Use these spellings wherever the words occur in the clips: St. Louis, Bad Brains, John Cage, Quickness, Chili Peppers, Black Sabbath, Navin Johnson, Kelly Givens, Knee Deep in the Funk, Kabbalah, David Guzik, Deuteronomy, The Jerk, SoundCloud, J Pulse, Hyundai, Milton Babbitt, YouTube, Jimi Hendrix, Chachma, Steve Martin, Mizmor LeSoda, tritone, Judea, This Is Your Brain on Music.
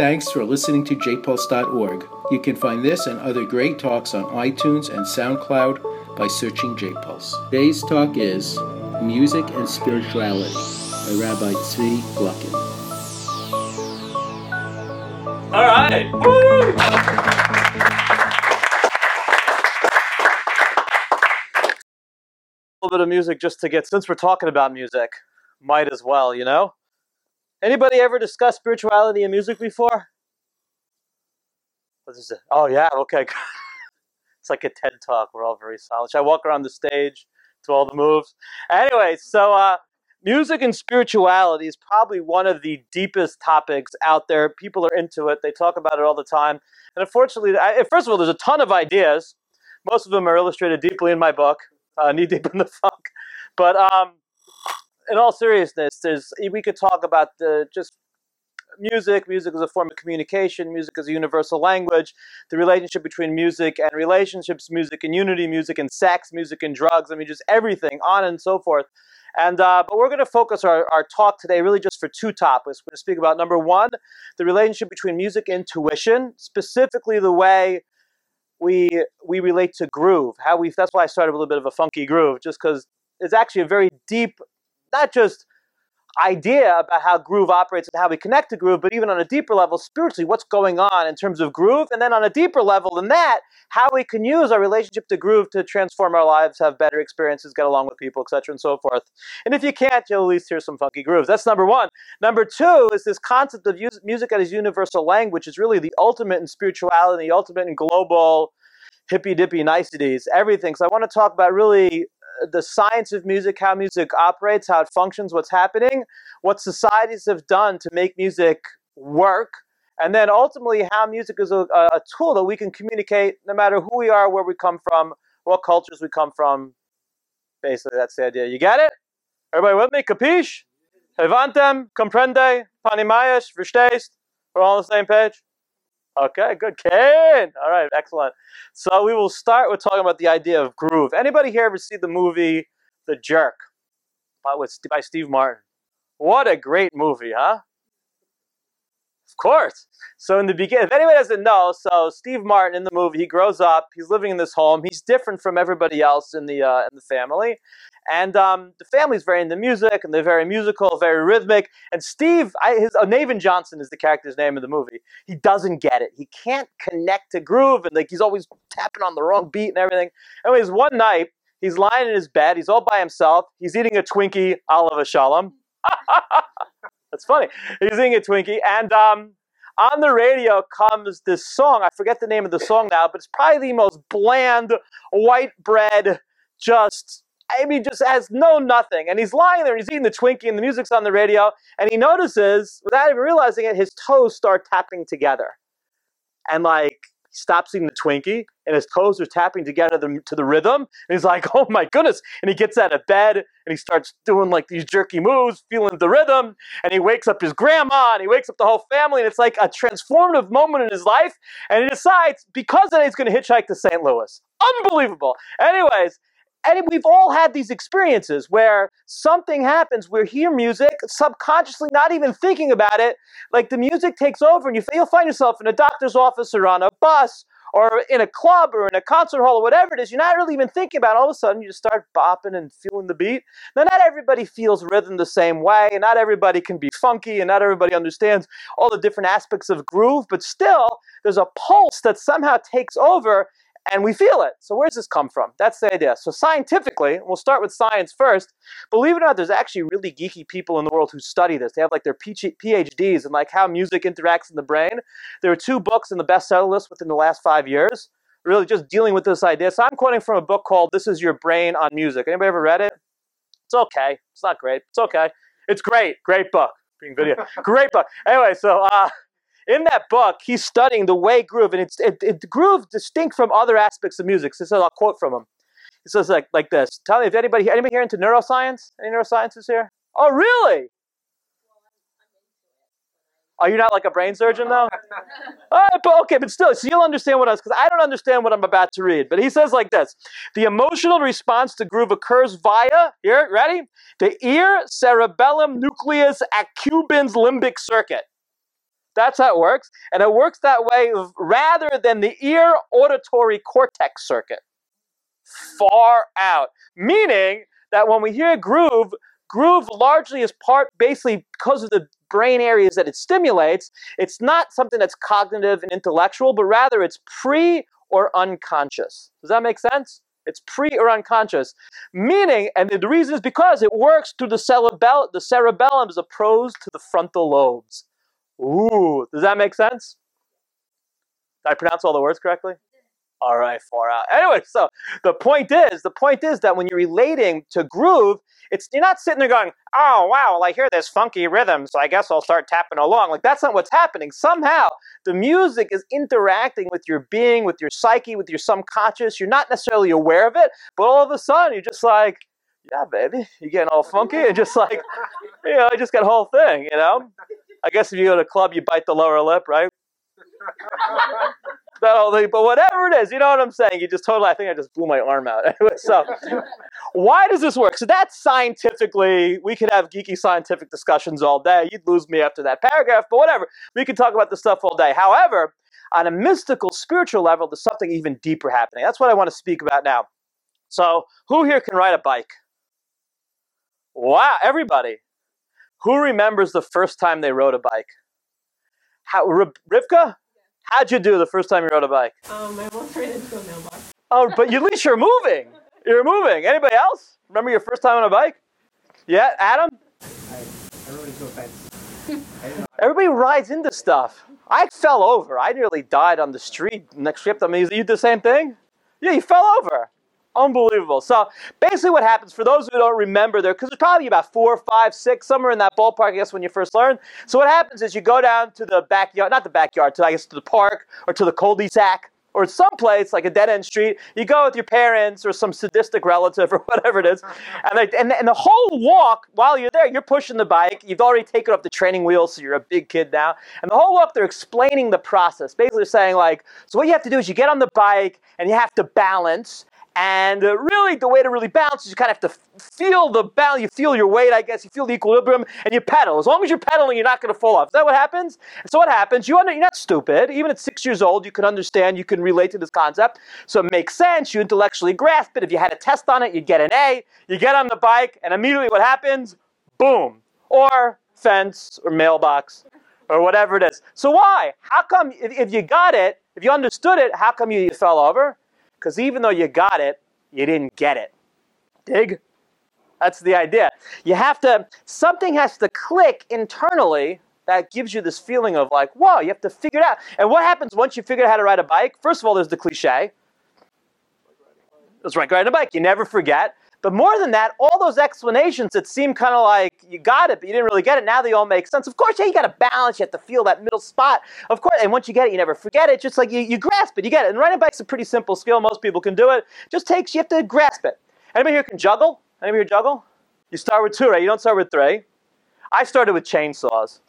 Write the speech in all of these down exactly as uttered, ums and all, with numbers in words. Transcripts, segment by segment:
Thanks for listening to J Pulse dot org. You can find this and other great talks on iTunes and SoundCloud by searching JPulse. Today's talk is Music and Spirituality by Rabbi Tzvi Gluckin. All right. Woo! A little bit of music just to get, since we're talking about music, might as well, you know? Anybody ever discussed spirituality and music before? What is it? Oh, yeah, okay. It's like a TED Talk. We're all very solid. Should I walk around the stage, do all the moves? Anyway, so uh, music and spirituality is probably one of the deepest topics out there. People are into it. They talk about it all the time. And unfortunately, I, first of all, there's a ton of ideas. Most of them are illustrated deeply in my book, uh, Knee Deep in the Funk. But um, in all seriousness, there's we could talk about the just music. Music is a form of communication. Music is a universal language. The relationship between music and relationships, music and unity, music and sex, music and drugs. I mean, just everything, on and so forth. And uh, but we're going to focus our, our talk today really just for two topics. We're going to speak about, number one, the relationship between music and intuition, specifically the way we we relate to groove. How we that's why I started with a little bit of a funky groove, just because it's actually a very deep, not just idea about how groove operates and how we connect to groove, but even on a deeper level, spiritually, what's going on in terms of groove, and then on a deeper level than that, how we can use our relationship to groove to transform our lives, have better experiences, get along with people, et cetera, and so forth. And if you can't, you'll at least hear some funky grooves. That's number one. Number two is this concept of music as universal language is really the ultimate in spirituality, the ultimate in global hippy-dippy niceties, everything. So I want to talk about really the science of music, how music operates, how it functions, what's happening, what societies have done to make music work, and then ultimately how music is a, a tool that we can communicate no matter who we are, where we come from, what cultures we come from. Basically, that's the idea. You get it? Everybody with me? Capiche? Evantem? Comprende? Panimayas? Verstehst? We're all on the same page? Okay, good. Ken! All right, excellent. So we will start with talking about the idea of groove. Anybody here ever see the movie The Jerk by Steve Martin? What a great movie, huh? Of course. So in the beginning, if anybody doesn't know, so Steve Martin in the movie, he grows up, he's living in this home, he's different from everybody else in the uh, in the family. And um, the family's very into music, and they're very musical, very rhythmic. And Steve, I, his, uh, Navin Johnson is the character's name in the movie. He doesn't get it. He can't connect to groove, and like he's always tapping on the wrong beat and everything. Anyways, one night, he's lying in his bed. He's all by himself. He's eating a Twinkie, Oliver Shalom. That's funny. He's eating a Twinkie. And um, on the radio comes this song. I forget the name of the song now, but it's probably the most bland, white bread, just... I mean, just has no nothing. And he's lying there, he's eating the Twinkie, and the music's on the radio, and he notices, without even realizing it, his toes start tapping together. And, like, he stops eating the Twinkie, and his toes are tapping together to the rhythm, and he's like, oh my goodness. And he gets out of bed, and he starts doing, like, these jerky moves, feeling the rhythm, and he wakes up his grandma, and he wakes up the whole family, and it's like a transformative moment in his life, and he decides, because of that, he's going to hitchhike to Saint Louis. Unbelievable. Anyways, and we've all had these experiences where something happens, we hear music, subconsciously not even thinking about it, like the music takes over and you, you'll find yourself in a doctor's office or on a bus or in a club or in a concert hall or whatever it is, you're not really even thinking about it. All of a sudden you just start bopping and feeling the beat. Now not everybody feels rhythm the same way, and not everybody can be funky, and not everybody understands all the different aspects of groove, but still there's a pulse that somehow takes over and we feel it. So where does this come from? That's the idea. So scientifically, we'll start with science first. Believe it or not, there's actually really geeky people in the world who study this. They have like their P H Ds and like how music interacts in the brain. There are two books in the bestseller list within the last five years, really just dealing with this idea. So I'm quoting from a book called This Is Your Brain on Music. Anybody ever read it? It's okay. It's not great. It's okay. It's great. Great book. Being video. Great book. Anyway, so... uh in that book, he's studying the way groove, and it's it, it groove distinct from other aspects of music. So I'll quote from him. He says like like this. Tell me if anybody anybody here into neuroscience? Any neurosciences here? Oh, really? Are you not like a brain surgeon though? All right, but okay, but still, so you'll understand what I was, because I don't understand what I'm about to read. But he says like this: the emotional response to groove occurs via, here, ready? The ear, cerebellum, nucleus, accumbens, limbic circuit. That's how it works. And it works that way rather than the ear auditory cortex circuit. Far out. Meaning that when we hear groove, groove largely is part, basically because of the brain areas that it stimulates, it's not something that's cognitive and intellectual, but rather it's pre or unconscious. Does that make sense? It's pre or unconscious. Meaning, and the reason is because it works through the cerebellum, the cerebellum is opposed to the frontal lobes. Ooh, does that make sense? Did I pronounce all the words correctly? All right, far out. Anyway, so the point is, the point is that when you're relating to groove, it's you're not sitting there going, oh, wow, I hear this funky rhythm, so I guess I'll start tapping along. Like, that's not what's happening. Somehow, the music is interacting with your being, with your psyche, with your subconscious. You're not necessarily aware of it, but all of a sudden, you're just like, yeah, baby, you're getting all funky, and just like, you know, just got a whole thing, you know? I guess if you go to a club, you bite the lower lip, right? But whatever it is, you know what I'm saying? You just totally, I think I just blew my arm out. So why does this work? So that's scientifically, we could have geeky scientific discussions all day. You'd lose me after that paragraph, but whatever. We could talk about this stuff all day. However, on a mystical, spiritual level, there's something even deeper happening. That's what I want to speak about now. So who here can ride a bike? Wow, everybody. Who remembers the first time they rode a bike? How, Rivka? How'd you do the first time you rode a bike? Um, I almost ran into a mailbox. Oh, but at least you're moving. You're moving. Anybody else? Remember your first time on a bike? Yeah, Adam? I, I rode into a fence. Everybody rides into stuff. I fell over. I nearly died on the street next trip. I mean, you did the same thing? Yeah, you fell over. Unbelievable. So basically what happens, for those who don't remember there, because it's probably about four, five, six, somewhere in that ballpark, I guess, when you first learn. So what happens is you go down to the backyard, not the backyard, to I guess to the park or to the cul-de-sac or someplace like a dead-end street. You go with your parents or some sadistic relative or whatever it is. And, they, and, and the whole walk, while you're there, you're pushing the bike. You've already taken off the training wheels, so you're a big kid now. And the whole walk, they're explaining the process. Basically, they're saying like, so what you have to do is you get on the bike and you have to balance. And uh, really, the way to really balance is you kind of have to feel the balance. You feel your weight, I guess. You feel the equilibrium, and you pedal. As long as you're pedaling, you're not going to fall off. Is that what happens? So what happens? You under, you're not stupid. Even at six years old, you can understand. You can relate to this concept. So it makes sense. You intellectually grasp it. If you had a test on it, you'd get an A. You get on the bike, and immediately what happens? Boom. Or fence, or mailbox, or whatever it is. So why? How come if, if you got it, if you understood it, how come you, you fell over? Because even though you got it, you didn't get it. Dig? That's the idea. You have to, something has to click internally that gives you this feeling of like, whoa, you have to figure it out. And what happens once you figure out how to ride a bike? First of all, there's the cliche. It's like riding a bike. You never forget. But more than that, all those explanations that seem kind of like you got it, but you didn't really get it, now they all make sense. Of course, yeah, you got to balance. You have to feel that middle spot. Of course, and once you get it, you never forget it. Just like you, you grasp it, you get it. And riding a bike's a pretty simple skill. Most people can do it. Just takes, you have to grasp it. Anybody here can juggle? Anybody here juggle? You start with two, right? You don't start with three. I started with chainsaws.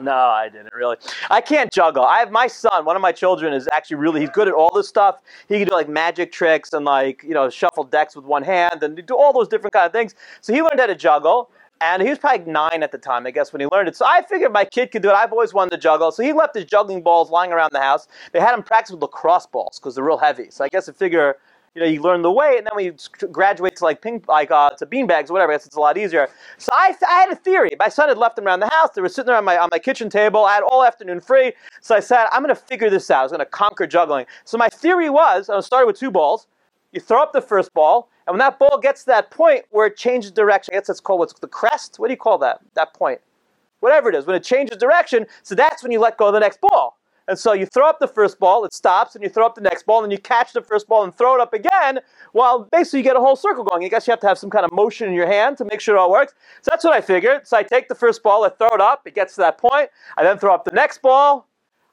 No, I didn't really. I can't juggle. I have my son, one of my children is actually really, he's good at all this stuff. He can do like magic tricks and like, you know, shuffle decks with one hand and do all those different kind of things. So he learned how to juggle and he was probably nine at the time, I guess, when he learned it. So I figured my kid could do it. I've always wanted to juggle. So he left his juggling balls lying around the house. They had him practice with lacrosse balls because they're real heavy. So I guess I figure, you know, you learn the weight, and then when you graduate to like ping, like uh, to beanbags or whatever, it's, it's a lot easier. So I, I had a theory. My son had left them around the house. They were sitting there on my on my kitchen table. I had all afternoon free, so I said, I'm going to figure this out. I was going to conquer juggling. So my theory was, I started with two balls. You throw up the first ball, and when that ball gets to that point where it changes direction, I guess that's called what's the crest. What do you call that? That point, whatever it is, when it changes direction. So that's when you let go of the next ball. And so you throw up the first ball, it stops, and you throw up the next ball, and you catch the first ball and throw it up again, while basically you get a whole circle going. I guess you have to have some kind of motion in your hand to make sure it all works. So that's what I figured. So I take the first ball, I throw it up, it gets to that point, I then throw up the next ball,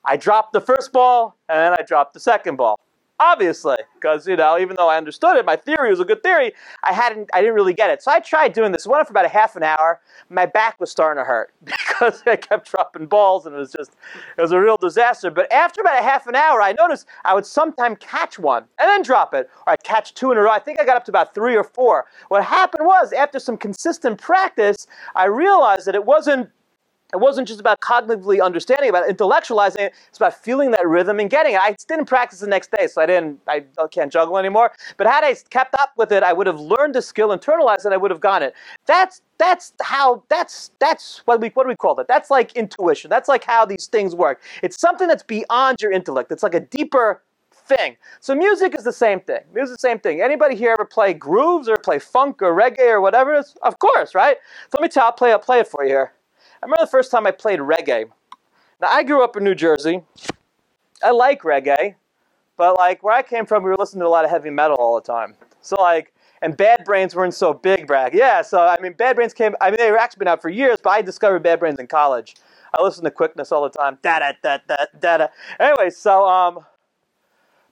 I drop the first ball, and then I drop the second ball. Obviously, because, you know, even though I understood it, my theory was a good theory, I hadn't, I didn't really get it. So I tried doing this. It went on for about a half an hour. My back was starting to hurt because I kept dropping balls, and it was just, it was a real disaster. But after about a half an hour, I noticed I would sometimes catch one and then drop it, or I'd catch two in a row. I think I got up to about three or four. What happened was, after some consistent practice, I realized that it wasn't It wasn't just about cognitively understanding, about intellectualizing it. It's about feeling that rhythm and getting it. I didn't practice the next day, so I didn't. I can't juggle anymore. But had I kept up with it, I would have learned the skill, internalized it, I would have gone it. That's that's how that's that's what we what do we call that? That's like intuition. That's like how these things work. It's something that's beyond your intellect. It's like a deeper thing. So music is the same thing. Music is the same thing. Anybody here ever play grooves or play funk or reggae or whatever it is? Of course, right? So let me tell. I'll play. I'll play it for you here. I remember the first time I played reggae. Now, I grew up in New Jersey. I like reggae, but like where I came from, we were listening to a lot of heavy metal all the time. So like, and Bad Brains weren't so big back. Yeah, so I mean, Bad Brains came, I mean, they've actually been out for years, but I discovered Bad Brains in college. I listened to Quickness all the time. Da-da-da-da-da-da. Anyway, so, um,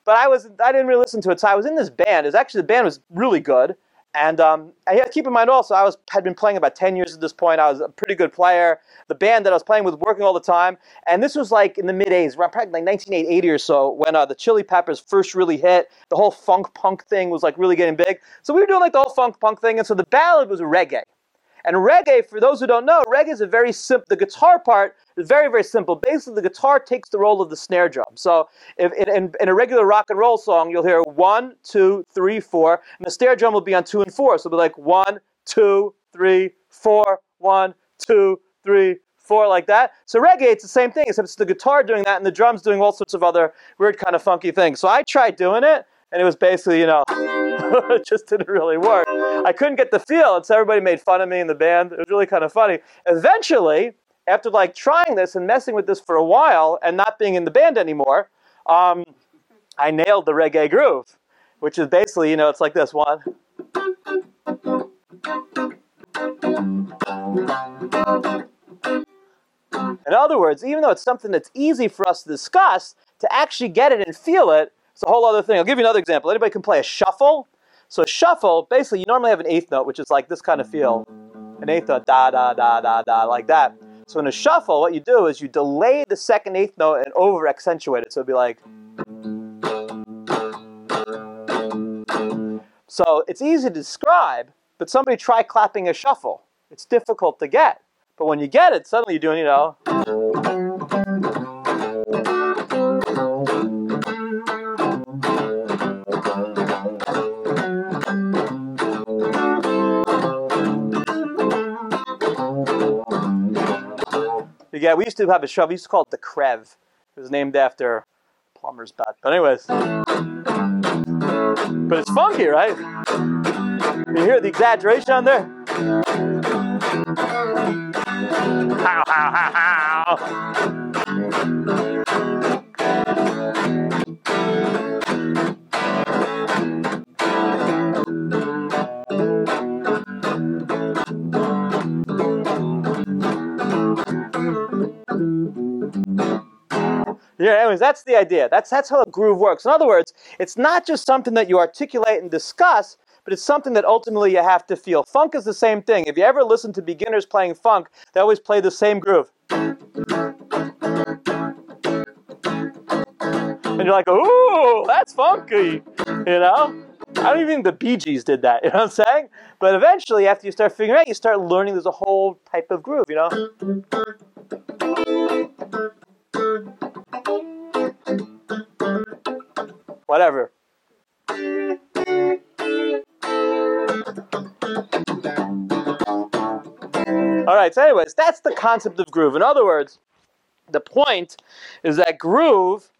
but I was, I didn't really listen to it. So I was in this band. It was actually, the band was really good. And um, I have to keep in mind also, I was had been playing about ten years at this point. I was a pretty good player. The band that I was playing with working all the time. And this was like in the mid-eighties, around probably like nineteen eighty or so, when uh, the Chili Peppers first really hit. The whole funk-punk thing was like really getting big. So we were doing like the whole funk-punk thing. And so the ballad was reggae. And reggae, for those who don't know, reggae is a very simple, the guitar part is very, very simple. Basically, the guitar takes the role of the snare drum. So if, in, in a regular rock and roll song, you'll hear one, two, three, four, and the snare drum will be on two and four. So it'll be like one, two, three, four, one, two, three, four, like that. So reggae, it's the same thing, except it's the guitar doing that and the drums doing all sorts of other weird kind of funky things. So I tried doing it, and it was basically, you know, it just didn't really work. I couldn't get the feel, and so everybody made fun of me in the band. It was really kind of funny. Eventually, after like trying this and messing with this for a while and not being in the band anymore, um, I nailed the reggae groove, which is basically, you know, it's like this one. In other words, even though it's something that's easy for us to discuss, to actually get it and feel it, it's a whole other thing. I'll give you another example. Anybody can play a shuffle. So a shuffle, basically, you normally have an eighth note, which is like this kind of feel. An eighth note, da, da, da, da, da, like that. So in a shuffle, what you do is you delay the second eighth note and over-accentuate it. So it'd be like... So it's easy to describe, but somebody try clapping a shuffle. It's difficult to get. But when you get it, suddenly you're doing, you know... Yeah, we used to have a shuffle. We used to call it the Krev. It was named after Plumber's Bat. But anyways. But it's funky, right? You hear the exaggeration on there? How, how, how, Yeah, anyways, that's the idea. That's that's how a groove works. In other words, it's not just something that you articulate and discuss, but it's something that ultimately you have to feel. Funk is the same thing. If you ever listen to beginners playing funk, they always play the same groove. And you're like, ooh, that's funky, you know? I don't even think the Bee Gees did that, you know what I'm saying? But eventually, after you start figuring it out, you start learning there's a whole type of groove, you know? Whatever. All right, so anyways, that's the concept of groove. In other words, the point is that groove,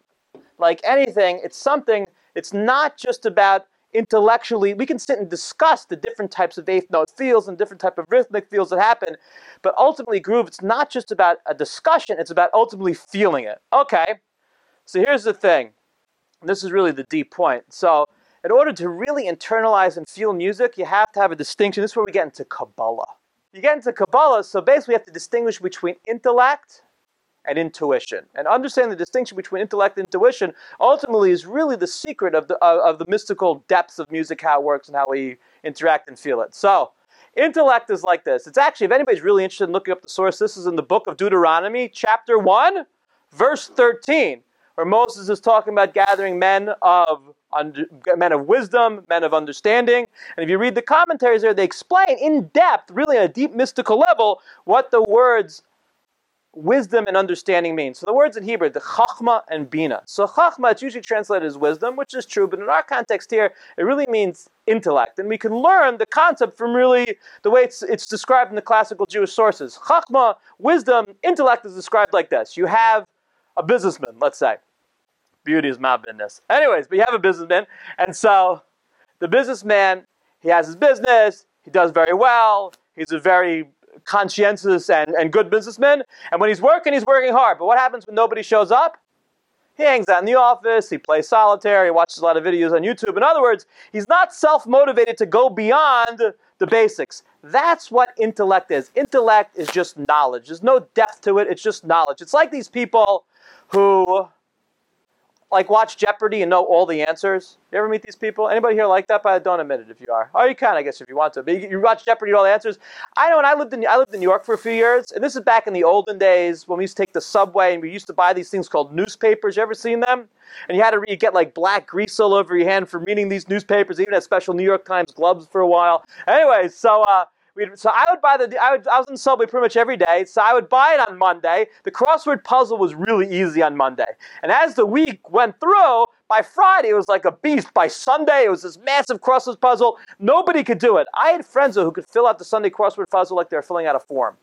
like anything, it's something, it's not just about intellectually, we can sit and discuss the different types of eighth note feels and different type of rhythmic feels that happen, but ultimately groove, it's not just about a discussion, it's about ultimately feeling it. Okay, so here's the thing. This is really the deep point. So in order to really internalize and feel music, you have to have a distinction. This is where we get into Kabbalah. You get into Kabbalah, so basically you have to distinguish between intellect and intuition. And understanding the distinction between intellect and intuition ultimately is really the secret of the, of, of the mystical depths of music, how it works and how we interact and feel it. So intellect is like this. It's actually, if anybody's really interested in looking up the source, this is in the book of Deuteronomy, chapter one, verse thirteen, where Moses is talking about gathering men of under, men of wisdom, men of understanding. And if you read the commentaries there, they explain in depth, really on a deep mystical level, what the words wisdom and understanding mean. So the words in Hebrew, the Chachma and Bina. So Chachma, it's usually translated as wisdom, which is true, but in our context here, it really means intellect. And we can learn the concept from really the way it's it's described in the classical Jewish sources. Chachma, wisdom, intellect is described like this. You have a businessman, let's say. Beauty is my business. Anyways, but you have a businessman, and so the businessman, he has his business, he does very well, he's a very conscientious and, and good businessman. And when he's working, he's working hard. But what happens when nobody shows up? He hangs out in the office, he plays solitaire, he watches a lot of videos on YouTube. In other words, he's not self-motivated to go beyond the basics. That's what intellect is. Intellect is just knowledge. There's no depth to it, it's just knowledge. It's like these people who like watch Jeopardy and know all the answers. You ever meet these people? Anybody here like that? But don't admit it if you are. Oh, you can, I guess, if you want to. But you, you watch Jeopardy and all the answers. I know, and I lived in I lived in New York for a few years, and this is back in the olden days when we used to take the subway and we used to buy these things called newspapers. You ever seen them? And you had to you get like black grease all over your hand for reading these newspapers. Even had special New York Times gloves for a while. Anyway, so. Uh, So I would buy the, I, would, I was in the subway pretty much every day, so I would buy it on Monday. The crossword puzzle was really easy on Monday. And as the week went through, by Friday it was like a beast. By Sunday it was this massive crossword puzzle. Nobody could do it. I had friends who could fill out the Sunday crossword puzzle like they were filling out a form.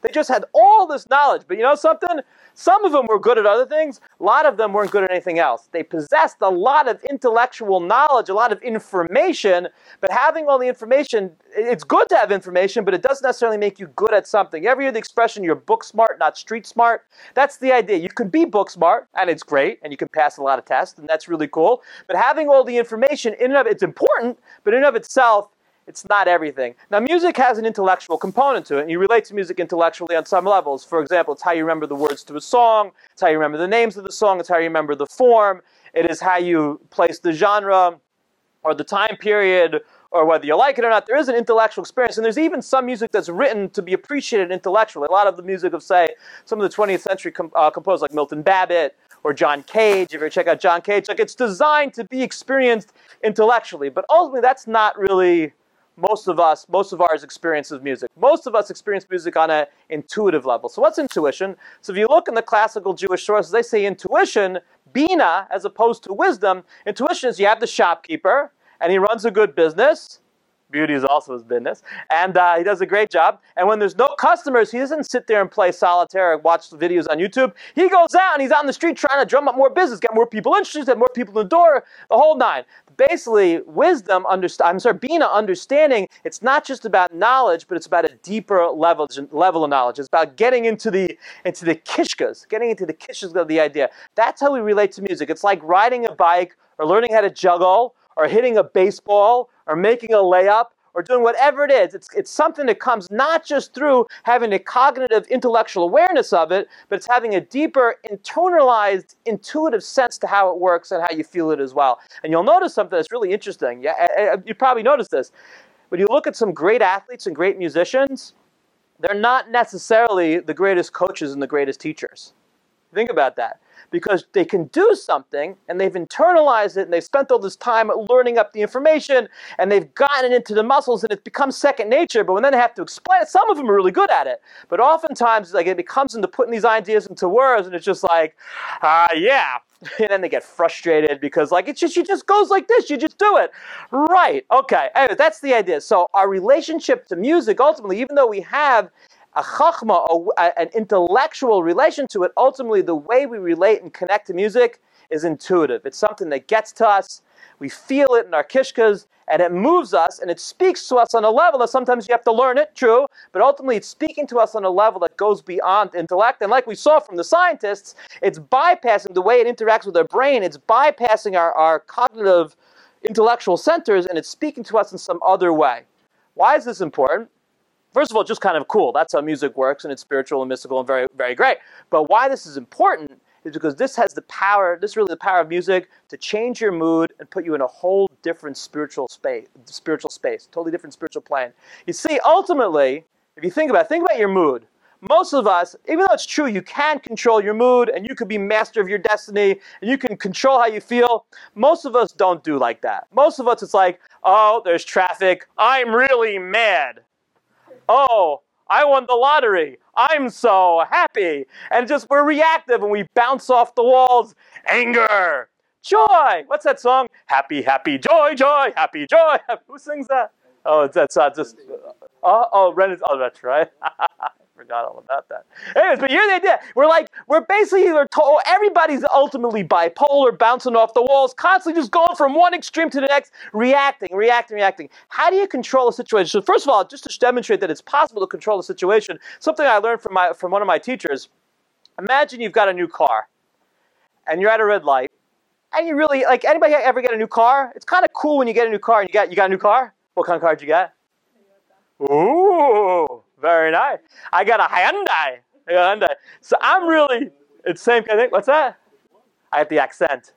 They just had all this knowledge. But you know something? Some of them were good at other things. A lot of them weren't good at anything else. They possessed a lot of intellectual knowledge, a lot of information. But having all the information, it's good to have information, but it doesn't necessarily make you good at something. You ever hear the expression, you're book smart, not street smart? That's the idea. You can be book smart, and it's great, and you can pass a lot of tests, and that's really cool. But having all the information, in and of it's important, but in and of itself, it's not everything. Now, music has an intellectual component to it, and you relate to music intellectually on some levels. For example, it's how you remember the words to a song, it's how you remember the names of the song, it's how you remember the form, it is how you place the genre or the time period or whether you like it or not. There is an intellectual experience, and there's even some music that's written to be appreciated intellectually. A lot of the music of, say, some of the twentieth century com- uh, composers like Milton Babbitt or John Cage. If you ever check out John Cage, like it's designed to be experienced intellectually, but ultimately that's not really most of us, most of ours experience of music. Most of us experience music on an intuitive level. So what's intuition? So if you look in the classical Jewish sources, they say intuition, bina, as opposed to wisdom. Intuition is you have the shopkeeper, and he runs a good business. Beauty is also his business. And uh, he does a great job. And when there's no customers, he doesn't sit there and play solitaire or watch videos on YouTube. He goes out and he's out on the street trying to drum up more business, get more people interested, get more people in the door, the whole nine. Basically, wisdom, underst- I'm sorry, Bina, understanding, it's not just about knowledge, but it's about a deeper level, level of knowledge. It's about getting into the into the kishkas, getting into the kishkas of the idea. That's how we relate to music. It's like riding a bike or learning how to juggle or hitting a baseball or making a layup, or doing whatever it is. It's, it's something that comes not just through having a cognitive intellectual awareness of it, but it's having a deeper, internalized, intuitive sense to how it works and how you feel it as well. And you'll notice something that's really interesting. Yeah, you probably noticed this. When you look at some great athletes and great musicians, they're not necessarily the greatest coaches and the greatest teachers. Think about that. Because they can do something, and they've internalized it, and they've spent all this time learning up the information, and they've gotten it into the muscles, and it becomes second nature. But when then they have to explain it, some of them are really good at it. But oftentimes, like, it becomes into putting these ideas into words, and it's just like, ah, uh, yeah. And then they get frustrated because, like, it's just, it just goes like this. You just do it. Right. Okay. Anyway, that's the idea. So our relationship to music, ultimately, even though we have a chachma, a, an intellectual relation to it, ultimately the way we relate and connect to music is intuitive. It's something that gets to us, we feel it in our kishkas, and it moves us, and it speaks to us on a level that sometimes you have to learn it, true, but ultimately it's speaking to us on a level that goes beyond intellect. And like we saw from the scientists, it's bypassing the way it interacts with our brain, it's bypassing our, our cognitive intellectual centers, and it's speaking to us in some other way. Why is this important? First of all, just kind of cool. That's how music works, and it's spiritual and mystical and very, very great. But why this is important is because this has the power, this is really the power of music to change your mood and put you in a whole different spiritual space, spiritual space, totally different spiritual plane. You see, ultimately, if you think about it, think about your mood. Most of us, even though it's true, you can control your mood and you can be master of your destiny and you can control how you feel. Most of us don't do like that. Most of us, it's like, oh, there's traffic. I'm really mad. Oh, I won the lottery. I'm so happy. And just we're reactive and we bounce off the walls. Anger, joy. What's that song? Happy, happy, joy, joy, happy, joy. Who sings that? Oh, it's that's uh, just. Uh, oh, Ren. Oh, that's right. Forgot all about that. Anyways, but here they did. We're like, we're basically either told, everybody's ultimately bipolar, bouncing off the walls, constantly just going from one extreme to the next, reacting, reacting, reacting. How do you control a situation? So first of all, just to demonstrate that it's possible to control a situation, something I learned from my from one of my teachers. Imagine you've got a new car, and you're at a red light, and you really like anybody ever get a new car? It's kind of cool when you get a new car and you got you got a new car. What kind of car did you get? Ooh. Very nice. I got a Hyundai. I got a Hyundai. So I'm really, it's the same kind of thing. What's that? I have the accent.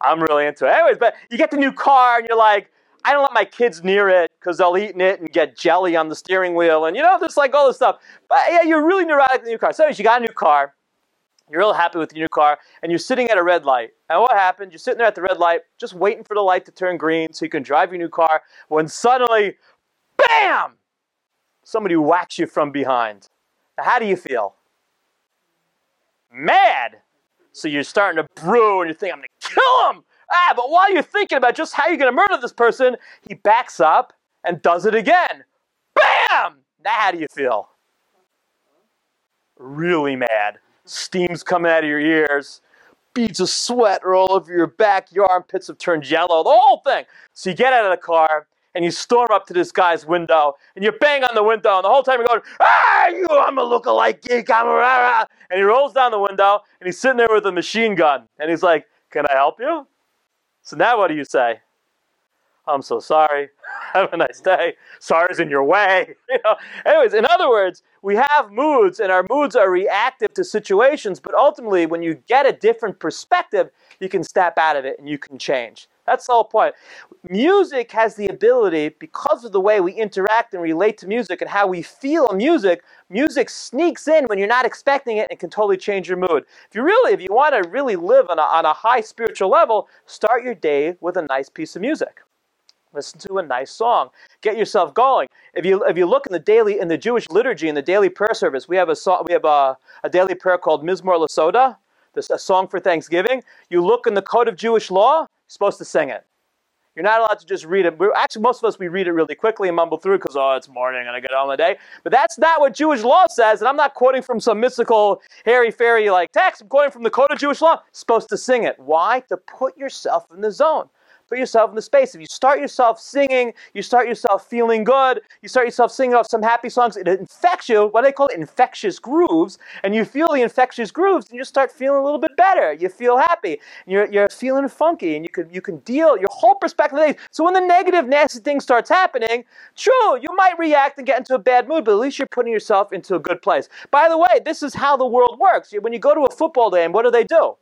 I'm really into it. Anyways, but you get the new car and you're like, I don't let my kids near it because they'll eat in it and get jelly on the steering wheel. And you know, there's like all this stuff. But yeah, you're really neurotic with the new car. So anyways, you got a new car. You're real happy with your new car. And you're sitting at a red light. And what happened? You're sitting there at the red light, just waiting for the light to turn green so you can drive your new car. When suddenly, bam! Somebody whacks you from behind. Now, how do you feel? Mad. So you're starting to brew and you think, I'm going to kill him. Ah, but while you're thinking about just how you're going to murder this person, he backs up and does it again. Bam! Now, how do you feel? Really mad. Steam's coming out of your ears. Beads of sweat are all over your back. Your armpits have turned yellow. The whole thing. So you get out of the car. And you storm up to this guy's window, and you bang on the window, and the whole time you're going, ah, you, I'm a lookalike geek, I'm a rah, rah. And he rolls down the window, and he's sitting there with a machine gun, and he's like, can I help you? So now what do you say? I'm so sorry. Have a nice day. Sorry's in your way. You know? Anyways, in other words, we have moods, and our moods are reactive to situations, but ultimately, when you get a different perspective, you can step out of it, and you can change. That's the whole point. Music has the ability, because of the way we interact and relate to music and how we feel music, music sneaks in when you're not expecting it and can totally change your mood. If you really, if you want to really live on a, on a high spiritual level, start your day with a nice piece of music. Listen to a nice song. Get yourself going. If you if you look in the daily in the Jewish liturgy in the daily prayer service, we have a song, we have a, a daily prayer called Mizmor LeSoda, a song for Thanksgiving. You look in the code of Jewish law. You're supposed to sing it. You're not allowed to just read it. We're, actually, most of us, we read it really quickly and mumble through it because, oh, it's morning and I get on the day. But that's not what Jewish law says, and I'm not quoting from some mystical, hairy-fairy like text. I'm quoting from the Code of Jewish Law. You're supposed to sing it. Why? To put yourself in the zone. Put yourself in the space. If you start yourself singing, you start yourself feeling good, you start yourself singing off some happy songs, it infects you, what do they call it? Infectious grooves. And you feel the infectious grooves, and you start feeling a little bit better. You feel happy. You're, you're feeling funky, and you can you can deal your whole perspective of things. So when the negative, nasty thing starts happening, true, you might react and get into a bad mood, but at least you're putting yourself into a good place. By the way, this is how the world works. When you go to a football game, what do they do?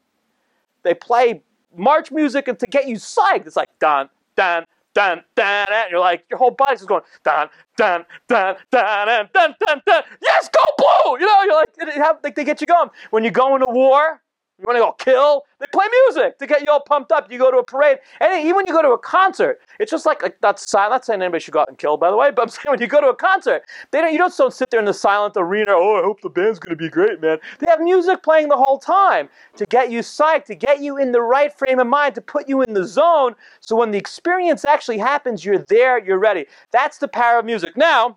They play march music and to get you psyched. It's like dun dun dun dun, and you're like your whole body's just going dun dun dun dun dun dun dun dun. Yes, go blue! You know, you're like it, it have, like they get you going. When you go into war, you want to go kill. They play music to get you all pumped up. You go to a parade, and even when you go to a concert, it's just like like that's silent. Not saying anybody should go out and kill, by the way, but I'm saying when you go to a concert, they don't you don't so sit there in the silent arena. Oh, I hope the band's going to be great, man. They have music playing the whole time to get you psyched, to get you in the right frame of mind, to put you in the zone. So when the experience actually happens, you're there, you're ready. That's the power of music. Now,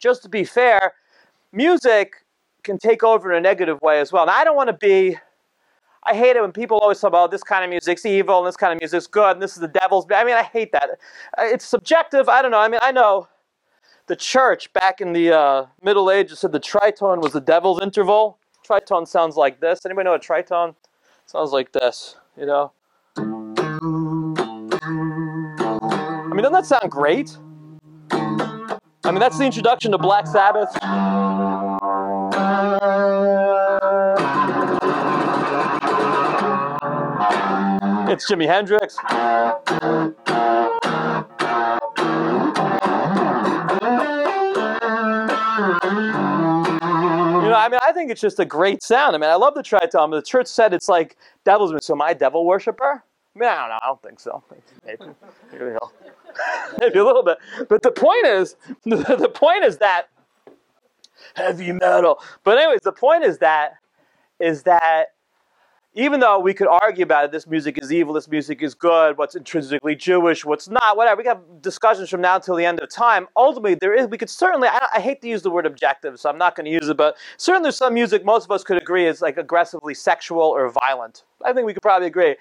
just to be fair, music can take over in a negative way as well. Now, I don't want to be I hate it when people always talk about oh, this kind of music's evil and this kind of music's good and this is the devil's. I mean, I hate that. It's subjective. I don't know. I mean, I know the church back in the uh, Middle Ages said the tritone was the devil's interval. Tritone sounds like this. Anybody know a tritone? It sounds like this, you know? I mean, doesn't that sound great? I mean, that's the introduction to Black Sabbath. It's Jimi Hendrix. You know, I mean, I think it's just a great sound. I mean, I love the tritone. The church said it's like devil's music. So am I a devil worshiper? I mean, I don't know. I don't think so. Maybe, maybe, maybe a little bit. But the point is, the point is that heavy metal. But anyways, the point is that is that even though we could argue about it, this music is evil, this music is good, what's intrinsically Jewish, what's not, whatever, we have discussions from now until the end of time. Ultimately, there is, we could certainly, I, I hate to use the word objective, so I'm not going to use it, but certainly there's some music most of us could agree is like aggressively sexual or violent. I think we could probably agree.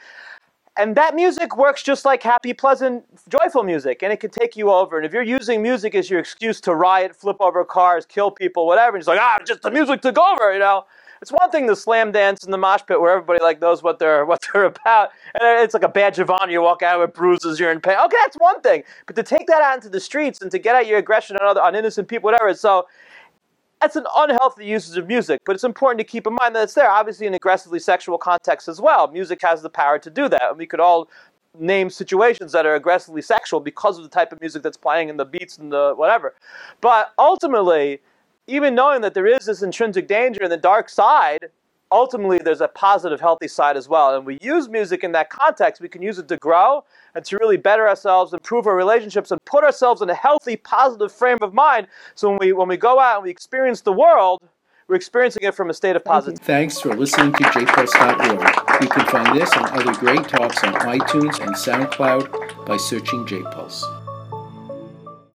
And that music works just like happy, pleasant, joyful music, and it can take you over. And if you're using music as your excuse to riot, flip over cars, kill people, whatever, and it's like, ah, just the music took over, you know. It's one thing to slam dance in the mosh pit where everybody like knows what they're what they're about, and it's like a badge of honor. You walk out with bruises, you're in pain. Okay, that's one thing. But to take that out into the streets and to get out your aggression on other, on innocent people, whatever. So that's an unhealthy usage of music. But it's important to keep in mind that it's there, obviously, in aggressively sexual context as well. Music has the power to do that, and we could all name situations that are aggressively sexual because of the type of music that's playing and the beats and the whatever. But ultimately, even knowing that there is this intrinsic danger and the dark side, ultimately there's a positive, healthy side as well. And we use music in that context. We can use it to grow and to really better ourselves, improve our relationships, and put ourselves in a healthy, positive frame of mind. So when we when we go out and we experience the world, we're experiencing it from a state of positivity. Thanks for listening to J Pulse dot org. You can find this and other great talks on iTunes and SoundCloud by searching J Pulse.